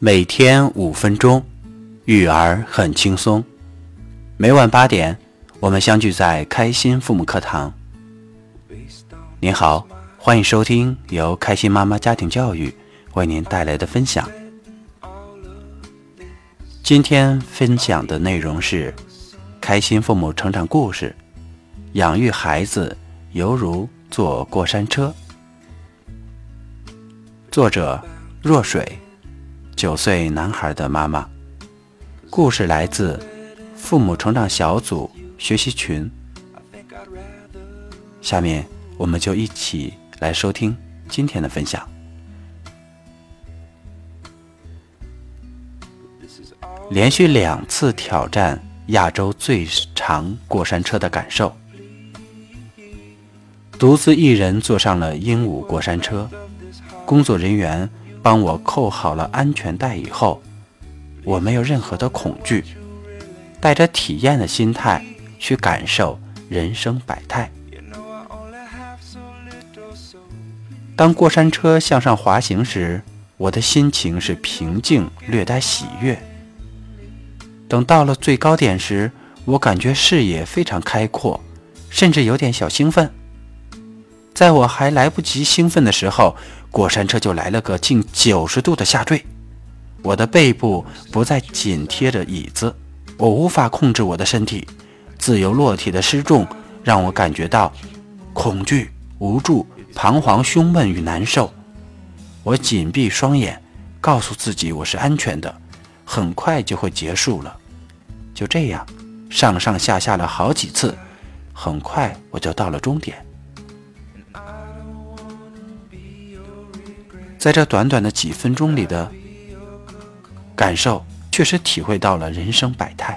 每天5分钟，育儿很轻松。每晚8点，我们相聚在开心父母课堂。您好，欢迎收听由开心妈妈家庭教育为您带来的分享。今天分享的内容是开心父母成长故事，养育孩子犹如坐过山车。作者若水，9岁男孩的妈妈。故事来自父母成长小组学习群。下面我们就一起来收听今天的分享。连续2次挑战亚洲最长过山车的感受。独自一人坐上了鹦鹉过山车，工作人员帮我扣好了安全带以后，我没有任何的恐惧，带着体验的心态去感受人生百态。当过山车向上滑行时，我的心情是平静略带喜悦。等到了最高点时，我感觉视野非常开阔，甚至有点小兴奋。在我还来不及兴奋的时候，过山车就来了个近90度的下坠，我的背部不再紧贴着椅子，我无法控制我的身体，自由落体的失重让我感觉到恐惧、无助、彷徨、胸闷与难受。我紧闭双眼，告诉自己我是安全的，很快就会结束了。就这样上上下下了好几次，很快我就到了终点。在这短短的几分钟里的感受，确实体会到了人生百态，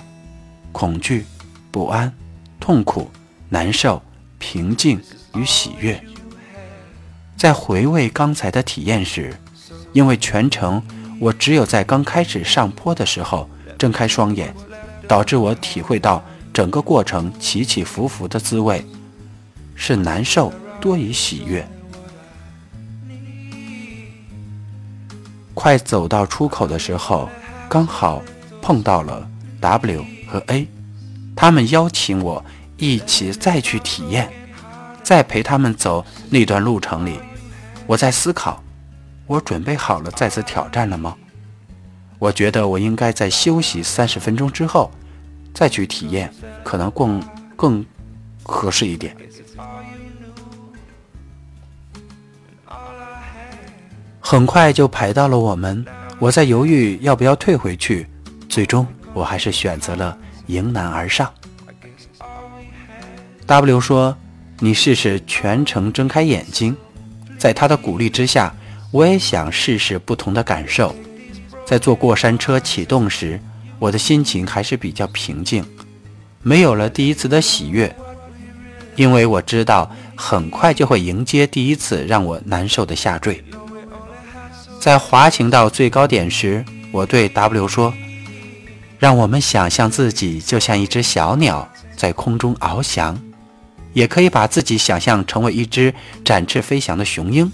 恐惧、不安、痛苦、难受、平静与喜悦。在回味刚才的体验时，因为全程我只有在刚开始上坡的时候睁开双眼，导致我体会到整个过程起起伏伏的滋味，是难受多于喜悦。快走到出口的时候，刚好碰到了 W 和 A， 他们邀请我一起再去体验。在陪他们走那段路程里，我在思考，我准备好了再次挑战了吗？我觉得我应该在休息30分钟之后再去体验，可能更合适一点。很快就排到了我们，我在犹豫要不要退回去，最终我还是选择了迎难而上。 W 说，你试试全程睁开眼睛。在他的鼓励之下，我也想试试不同的感受。在坐过山车启动时，我的心情还是比较平静，没有了第一次的喜悦，因为我知道很快就会迎接第一次让我难受的下坠。在滑行到最高点时，我对 W 说，让我们想象自己就像一只小鸟在空中翱翔，也可以把自己想象成为一只展翅飞翔的雄鹰。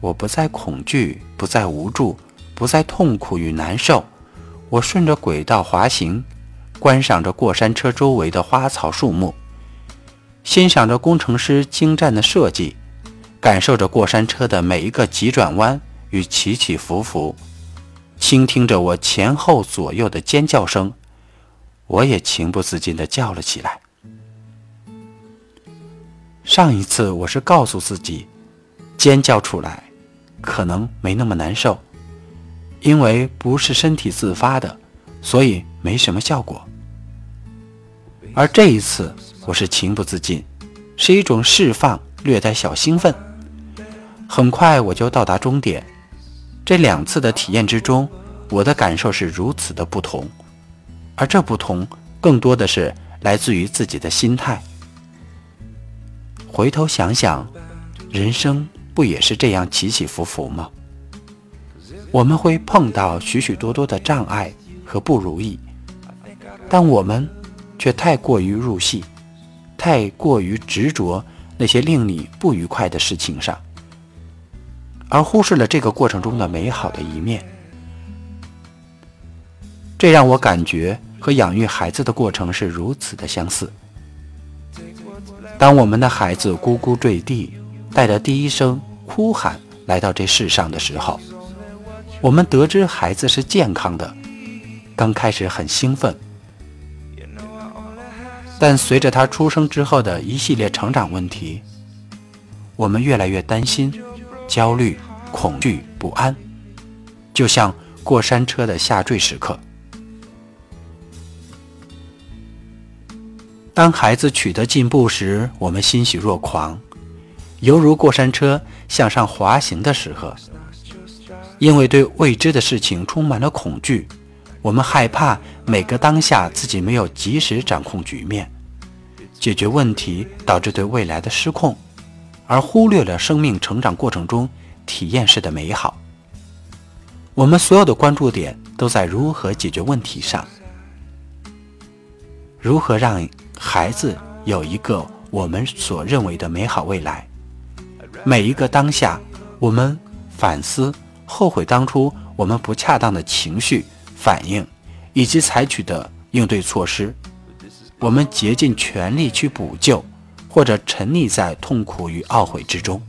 我不再恐惧，不再无助，不再痛苦与难受，我顺着轨道滑行，观赏着过山车周围的花草树木，欣赏着工程师精湛的设计，感受着过山车的每一个急转弯与起起伏伏，倾听着我前后左右的尖叫声，我也情不自禁地叫了起来。上一次我是告诉自己，尖叫出来可能没那么难受，因为不是身体自发的，所以没什么效果。而这一次我是情不自禁，是一种释放，略带小兴奋。很快我就到达终点。这2次的体验之中，我的感受是如此的不同，而这不同更多的是来自于自己的心态。回头想想，人生不也是这样起起伏伏吗？我们会碰到许许多多的障碍和不如意，但我们却太过于入戏，太过于执着那些令你不愉快的事情上，而忽视了这个过程中的美好的一面，这让我感觉和养育孩子的过程是如此的相似。当我们的孩子咕咕坠地，带着第一声哭喊来到这世上的时候，我们得知孩子是健康的，刚开始很兴奋，但随着他出生之后的一系列成长问题，我们越来越担心、焦虑、恐惧、不安，就像过山车的下坠时刻。当孩子取得进步时，我们欣喜若狂，犹如过山车向上滑行的时刻。因为对未知的事情充满了恐惧，我们害怕每个当下自己没有及时掌控局面，解决问题导致对未来的失控，而忽略了生命成长过程中体验式的美好。我们所有的关注点都在如何解决问题上，如何让孩子有一个我们所认为的美好未来。每一个当下，我们反思、后悔当初我们不恰当的情绪反应以及采取的应对措施，我们竭尽全力去补救，或者沉溺在痛苦与懊悔之中，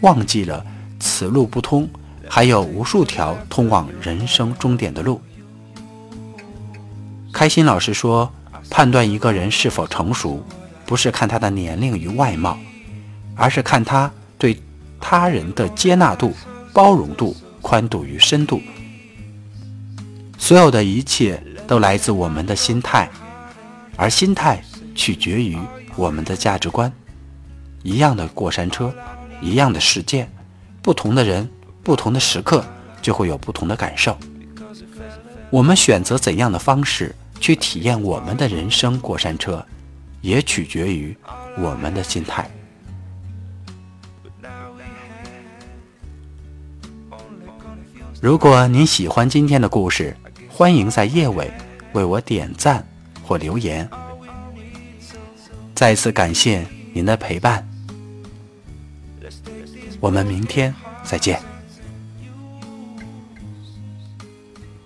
忘记了此路不通，还有无数条通往人生终点的路。开心老师说，判断一个人是否成熟，不是看他的年龄与外貌，而是看他对他人的接纳度、包容度、宽度与深度。所有的一切都来自我们的心态，而心态取决于我们的价值观。一样的过山车，一样的事件，不同的人，不同的时刻，就会有不同的感受。我们选择怎样的方式去体验我们的人生过山车，也取决于我们的心态。如果您喜欢今天的故事，欢迎在页尾为我点赞或留言。再次感谢您的陪伴，我们明天再见。